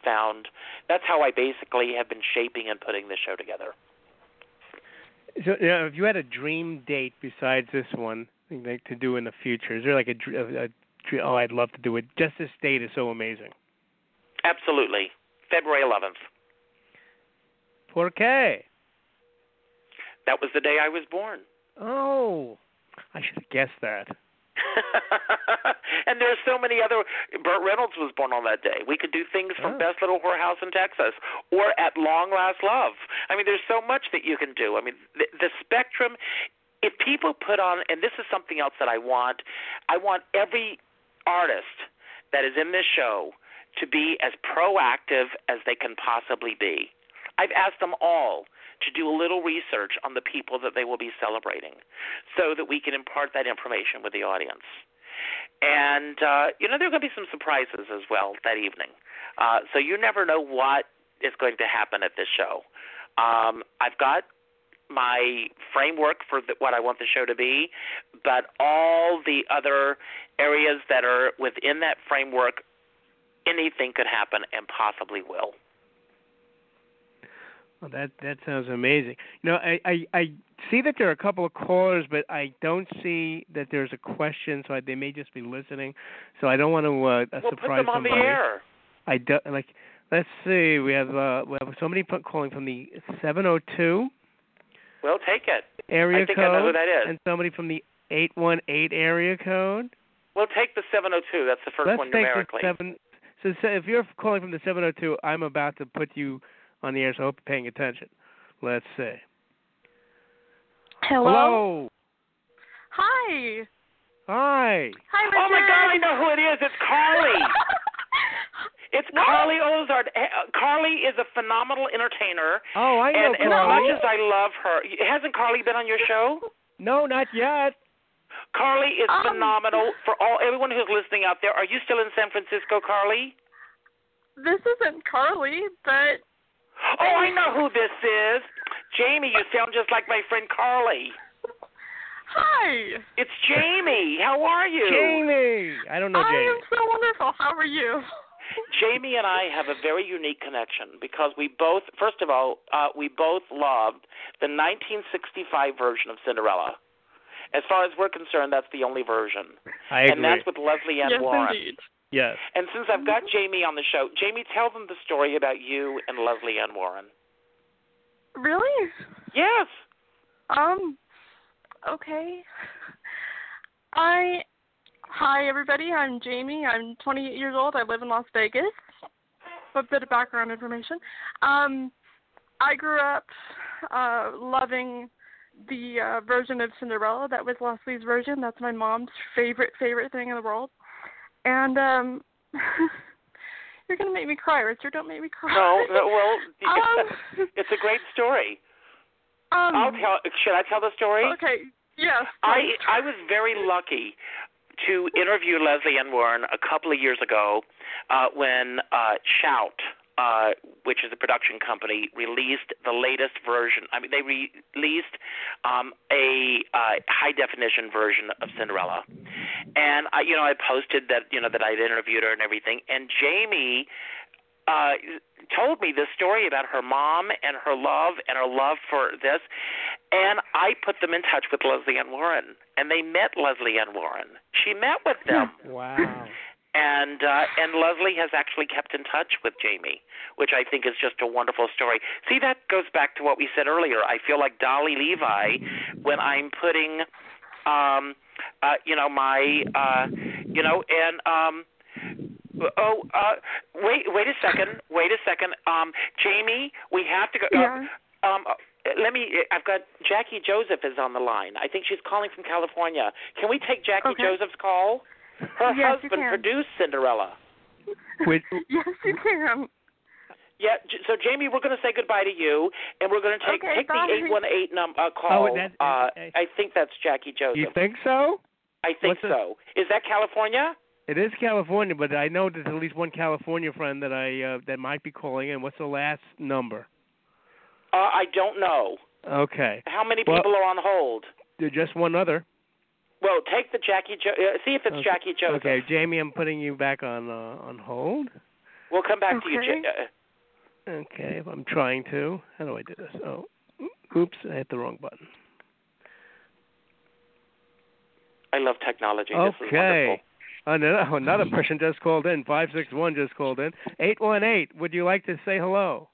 basically have been shaping and putting the show together. So, if you had a dream date besides this one, you'd like to do in the future, is there like a oh, I'd love to do it. Just this date is so amazing. Absolutely. February 11th. Por qué? That was the day I was born. Oh, I should have guessed that. And there's so many other. Burt Reynolds was born on that day. We could do things from Best Little Whorehouse in Texas or At Long Last Love. I mean, there's so much that you can do. I mean, the spectrum. If people put on, and this is something else that I want every artist that is in this show to be as proactive as they can possibly be. I've asked them all to do a little research on the people that they will be celebrating so that we can impart that information with the audience. And, there are going to be some surprises as well that evening. So you never know what is going to happen at this show. I've got my framework for what I want the show to be, but all the other areas that are within that framework, anything could happen and possibly will. Well, that sounds amazing. I see that there are a couple of callers, but I don't see that there's a question, so they may just be listening. So I don't want to surprise somebody. Well, put them on the air. I don't, let's see. We have somebody calling from the 702. We'll take it. Area code. I think I know who that is. And somebody from the 818 area code. We'll take the 702. That's the first one numerically. So if you're calling from the 702, I'm about to put you on the air, so I hope you're paying attention. Let's see. Hello? Hi. Hi, Richard. Oh, my God, I know who it is. It's Carly. It's Carly Ozard. Carly is a phenomenal entertainer. Oh, I know Carly. And as much as I love her, hasn't Carly been on your show? No, not yet. Carly is phenomenal. For everyone who's listening out there, are you still in San Francisco, Carly? This isn't Carly, but... Oh, I know who this is. Jamie, you sound just like my friend Carly. Hi. It's Jamie. How are you? Jamie. I don't know Jamie. I am so wonderful. How are you? Jamie and I have a very unique connection because we both, first of all, we both loved the 1965 version of Cinderella. As far as we're concerned, that's the only version. I agree. And that's with Leslie Ann Warren. Indeed. Yes. And since I've got Jamie on the show, Jamie, tell them the story about you and Leslie Ann Warren. Really? Yes. Okay. Hi, everybody. I'm Jamie. I'm 28 years old. I live in Las Vegas. A bit of background information. I grew up loving the version of Cinderella. That was Leslie's version. That's my mom's favorite thing in the world. And you're going to make me cry, Richard. Don't make me cry. No, well, it's a great story. Should I tell the story? Okay, yes. I was very lucky to interview Leslie Ann Warren a couple of years ago when Shout, which is a production company, released the latest version. I mean, they released a high-definition version of Cinderella. And, I posted that, that I'd interviewed her and everything. And Jamie told me this story about her mom and her love for this. And I put them in touch with Leslie Ann Warren. And they met Leslie Ann Warren. She met with them. Wow. And Leslie has actually kept in touch with Jamie, which I think is just a wonderful story. See, that goes back to what we said earlier. I feel like Dolly Levi when I'm putting, my, and wait a second. Jamie, we have to go. Yeah. I've got Jackie Joseph is on the line. I think she's calling from California. Can we take Jackie Joseph's call? Her husband produced Cinderella. Yes, you can. Yeah, so Jamie, we're going to say goodbye to you, and we're going to take the 818 call. Oh, I think that's Jackie Joseph. You think so? I think so. Is that California? It is California, but I know there's at least one California friend that I that might be calling in. What's the last number? I don't know. Okay. How many people are on hold? Just one other. Well, take the Jackie see if it's Jackie Joseph. Okay, Jamie, I'm putting you back on hold. We'll come back to you, okay, if I'm trying to. How do I do this? Oh, oops, I hit the wrong button. I love technology. Okay. This is wonderful. Another person just called in. 561 just called in. 818, would you like to say hello?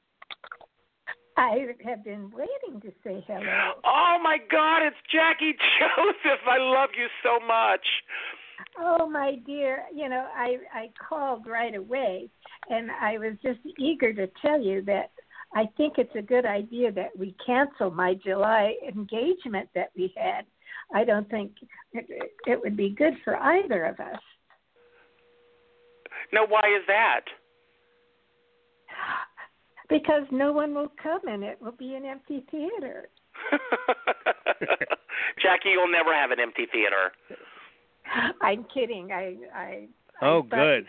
I have been waiting to say hello. Oh, my God, it's Jackie Joseph. I love you so much. Oh, my dear. I called right away, and I was just eager to tell you that I think it's a good idea that we cancel my July engagement that we had. I don't think it would be good for either of us. No, why is that? Because no one will come and it will be an empty theater. Jackie, you'll never have an empty theater. I'm kidding. I good.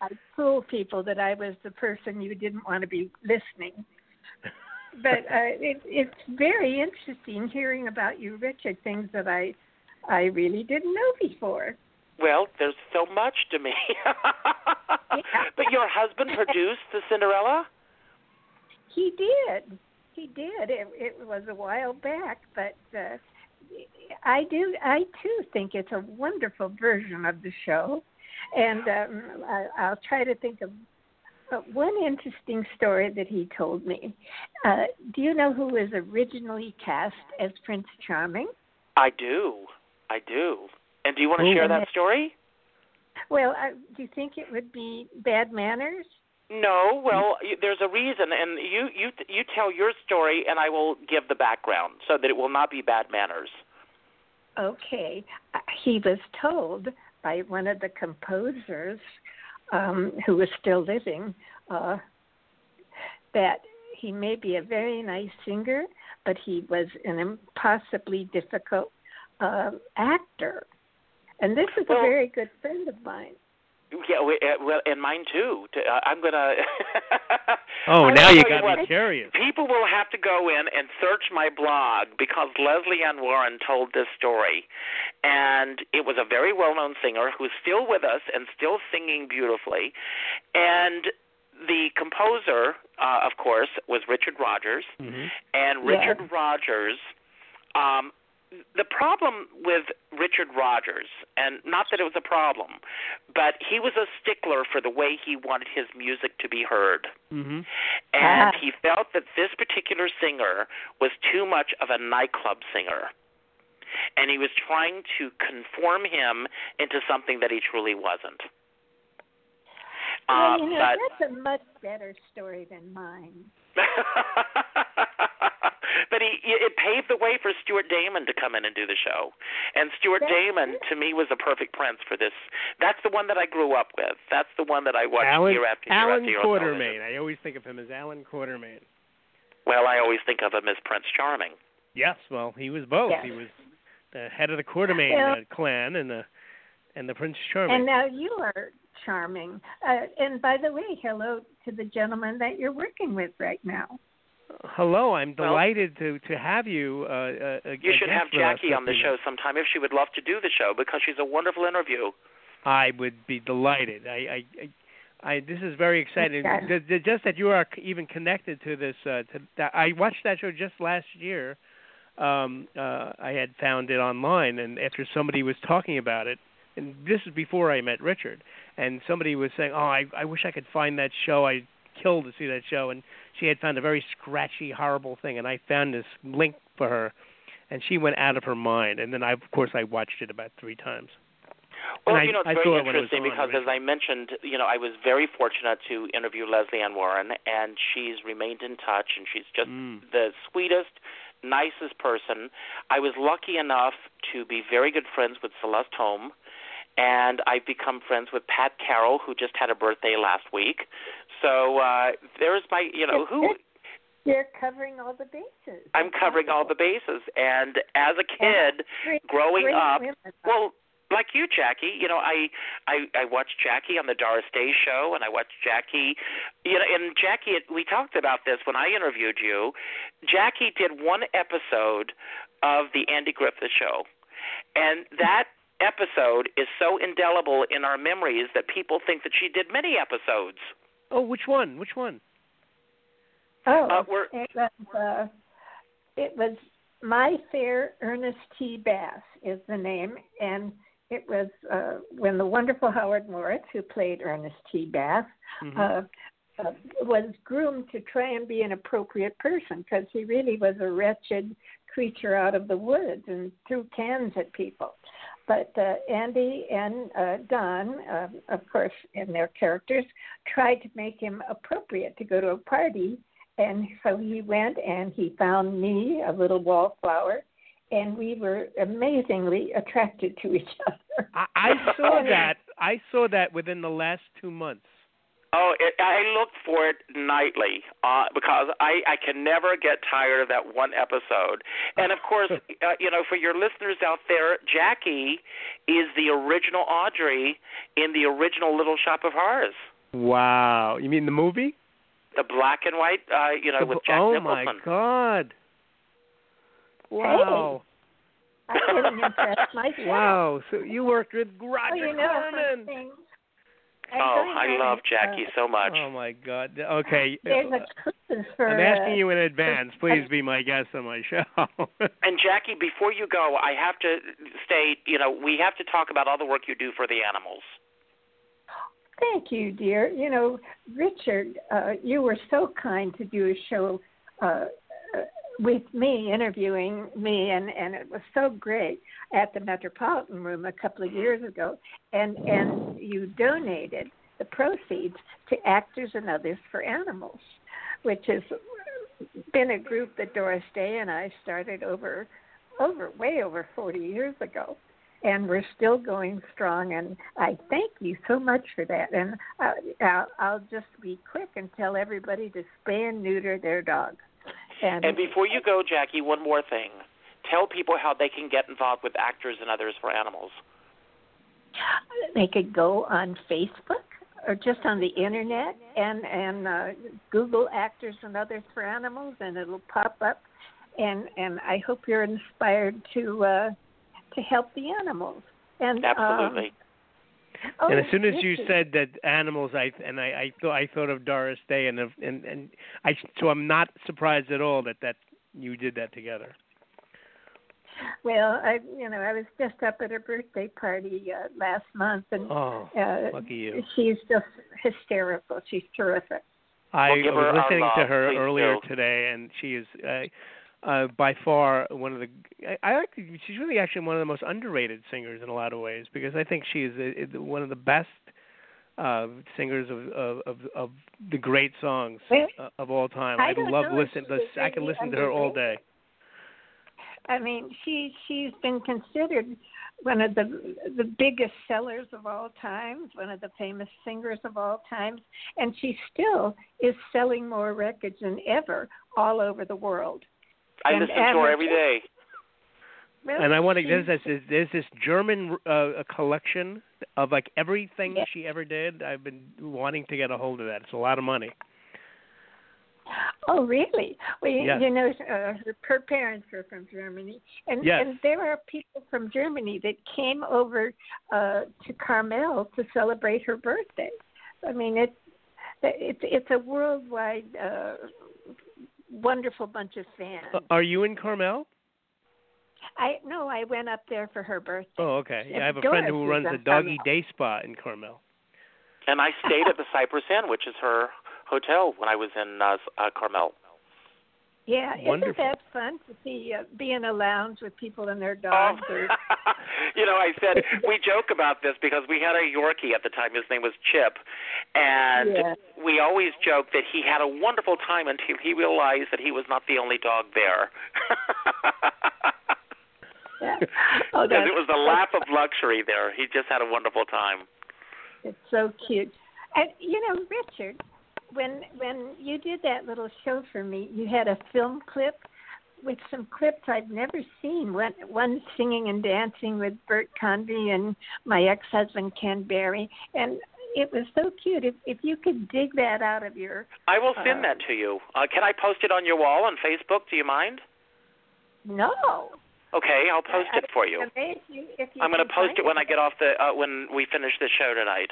I told people that I was the person you didn't want to be listening. But it's very interesting hearing about you, Richard, things that I really didn't know before. Well, there's so much to me. But your husband produced the Cinderella? He did. It was a while back, but I do. I too think it's a wonderful version of the show, and I'll try to think of one interesting story that he told me. Do you know who was originally cast as Prince Charming? I do. And do you want to share that story? Well, do you think it would be bad manners? No, well, there's a reason, and you tell your story, and I will give the background so that it will not be bad manners. Okay. He was told by one of the composers who was still living that he may be a very nice singer, but he was an impossibly difficult actor. And this is a very good friend of mine. Yeah, well, and mine too. I'm going to... Oh, now you got me curious. People will have to go in and search my blog because Leslie Ann Warren told this story. And it was a very well-known singer who's still with us and still singing beautifully. And the composer, of course, was Richard Rodgers. Mm-hmm. And Richard Rodgers... the problem with Richard Rodgers, and not that it was a problem, but he was a stickler for the way he wanted his music to be heard. Mm-hmm. And he felt that this particular singer was too much of a nightclub singer. And he was trying to conform him into something that he truly wasn't. Well, you know, that's a much better story than mine. But it paved the way for Stuart Damon to come in and do the show. And Stuart Damon, to me, was a perfect prince for this. That's the one that I grew up with. That's the one that I watched year after year after year. Alan Quartermain. I always think of him as Alan Quartermain. Well, I always think of him as Prince Charming. Yes, well, he was both. Yes. He was the head of the Quartermain clan and the Prince Charming. And now you are charming. And by the way, hello to the gentleman that you're working with right now. Hello, I'm delighted to have you. You should have Jackie on the show sometime if she would love to do the show because she's a wonderful interview. I would be delighted. This is very exciting. Okay. Just that you are even connected to this. I watched that show just last year. I had found it online, and after somebody was talking about it, and this is before I met Richard, and somebody was saying, I wish I could find that show. I'd kill to see that show, and she had found a very scratchy, horrible thing, and I found this link for her, and she went out of her mind. And then, I watched it about 3 times. Well, and it's very interesting because, as I mentioned, I was very fortunate to interview Leslie Ann Warren, and she's remained in touch, and she's just the sweetest, nicest person. I was lucky enough to be very good friends with Celeste Holm, and I've become friends with Pat Carroll, who just had a birthday last week. So there's my, who... You're covering all the bases. I'm covering all the bases. And as a kid, growing up, well, like you, Jackie, I watched Jackie on the Doris Day Show, and I watched Jackie, and Jackie, we talked about this when I interviewed you. Jackie did one episode of the Andy Griffith Show, and that episode is so indelible in our memories that people think that she did many episodes. Oh, which one? Oh, it was My Fair Ernest T. Bass is the name, and it was when the wonderful Howard Moritz, who played Ernest T. Bass, was groomed to try and be an appropriate person because he really was a wretched creature out of the woods and threw cans at people. But Andy and Don, of course, in their characters, tried to make him appropriate to go to a party. And so he went and he found me, a little wallflower, and we were amazingly attracted to each other. I saw that. I saw that within the last 2 months. Oh, I look for it nightly because I can never get tired of that one episode. And, of course, for your listeners out there, Jackie is the original Audrey in the original Little Shop of Horrors. Wow. You mean the movie? The black and white, with Jack Nicholson. Oh, my God. Wow. Hey. I didn't impress myself. Wow. So you worked with Roger Corman. Oh, I love Jackie so much. Oh, my God. Okay. I'm asking you in advance. Please be my guest on my show. And, Jackie, before you go, I have to state, we have to talk about all the work you do for the animals. Thank you, dear. Richard, you were so kind to do a show with me, interviewing me, and it was so great at the Metropolitan Room a couple of years ago, and you donated the proceeds to Actors and Others for Animals, which has been a group that Doris Day and I started way over 40 years ago, and we're still going strong, and I thank you so much for that. And I'll just be quick and tell everybody to spay and neuter their dogs. And before you go, Jackie, one more thing. Tell people how they can get involved with Actors and Others for Animals. They could go on Facebook or just on the Internet and Google Actors and Others for Animals, and it'll pop up. And I hope you're inspired to help the animals. And absolutely. And as soon as you said that animals, I thought of Doris Day, and so I'm not surprised at all that you did that together. Well, I was just up at her birthday party last month, and lucky you. She's just hysterical. She's terrific. I was listening to her earlier today, and she is by far one of the. She's really actually one of the most underrated singers in a lot of ways, because I think she is one of the best singers of the great songs of all time. I can listen to her all day. I mean, she's been considered one of the biggest sellers of all times, one of the famous singers of all times, and she still is selling more records than ever all over the world. I listen to her every day. Really? And I want to. There's this German collection of like everything she ever did. I've been wanting to get a hold of that. It's a lot of money. Oh, really? Well, her parents were from Germany. And there are people from Germany that came over to Carmel to celebrate her birthday. I mean, it's a worldwide wonderful bunch of fans. Are you in Carmel? No, I went up there for her birthday. Oh, okay. Yeah, I have a friend who runs a doggy day spa in Carmel. And I stayed at the Cypress Inn, which is her hotel, when I was in Carmel. Yeah, wonderful. Isn't that fun to see, be in a lounge with people and their dogs? Oh. I said, we joke about this because we had a Yorkie at the time. His name was Chip. And we always joke that he had a wonderful time until he realized that he was not the only dog there. Because it was the laugh of luxury there. He just had a wonderful time. It's so cute. And, Richard, when you did that little show for me, you had a film clip with some clips I've never seen. One singing and dancing with Bert Convy and my ex-husband Ken Berry, and it was so cute. If you could dig that out of your, I will send that to you. Can I post it on your wall on Facebook? Do you mind? No. Okay, I'll post it for you. If you I'm going to post it when I get off the when we finish the show tonight.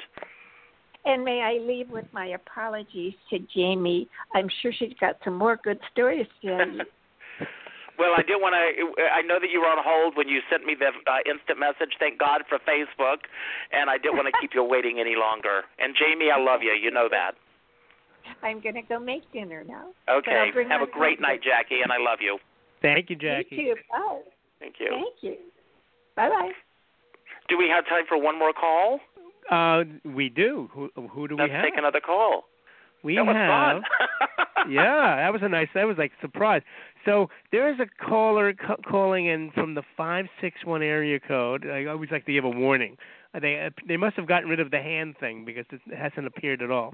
And may I leave with my apologies to Jamie. I'm sure she's got some more good stories to tell you. Well, I know that you were on hold when you sent me the instant message. Thank God for Facebook. And I didn't want to keep you waiting any longer. And, Jamie, I love you. You know that. I'm going to go make dinner now. Okay. Have a great night, Jackie, and I love you. Thank you, Jackie. You too. Bye. Thank you. Thank you. Bye-bye. Do we have time for one more call? We do. Who do we have? Let's take another call. That was fun. That was like surprise. So there is a caller calling in from the 561 area code. I always like to give a warning. They must have gotten rid of the hand thing because it hasn't appeared at all.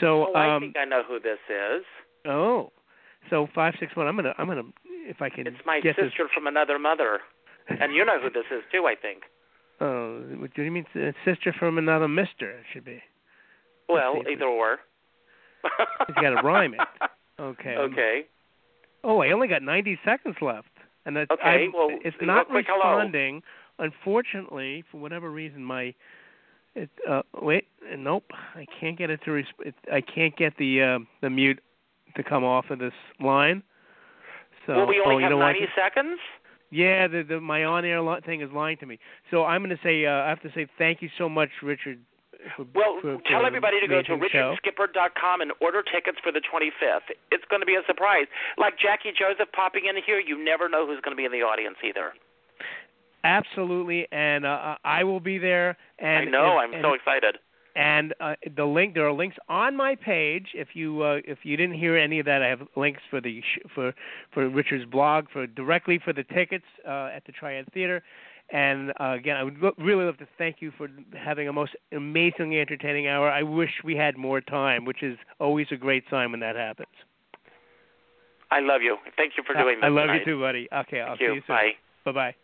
So I think I know who this is. Oh, so 561. I'm gonna. If I can. It's my sister from another mother, and you know who this is too, I think. Oh, what do you mean, sister from another mister? It should be. Well, either or. It's got to rhyme it. Okay. Okay. I only got 90 seconds left, and it's not responding. Hello. Unfortunately, for whatever reason, nope, I can't get it to. I can't get the mute to come off of this line. So we only have 90 seconds. Yeah, my on-air thing is lying to me. So I'm going to say I have to say thank you so much, Richard. For tell everybody to go to richardskipper.com and order tickets for the 25th. It's going to be a surprise. Like Jackie Joseph popping in here, you never know who's going to be in the audience either. Absolutely, and I will be there. And, I know. I'm so excited. And the link, there are links on my page. If you didn't hear any of that, I have links for the for Richard's blog, for directly for the tickets at the Triad Theater. And again, I would really love to thank you for having a most amazingly entertaining hour. I wish we had more time, which is always a great sign when that happens. I love you. Thank you for doing that. I love you too, buddy. Okay, I'll see you soon. Bye. Bye bye.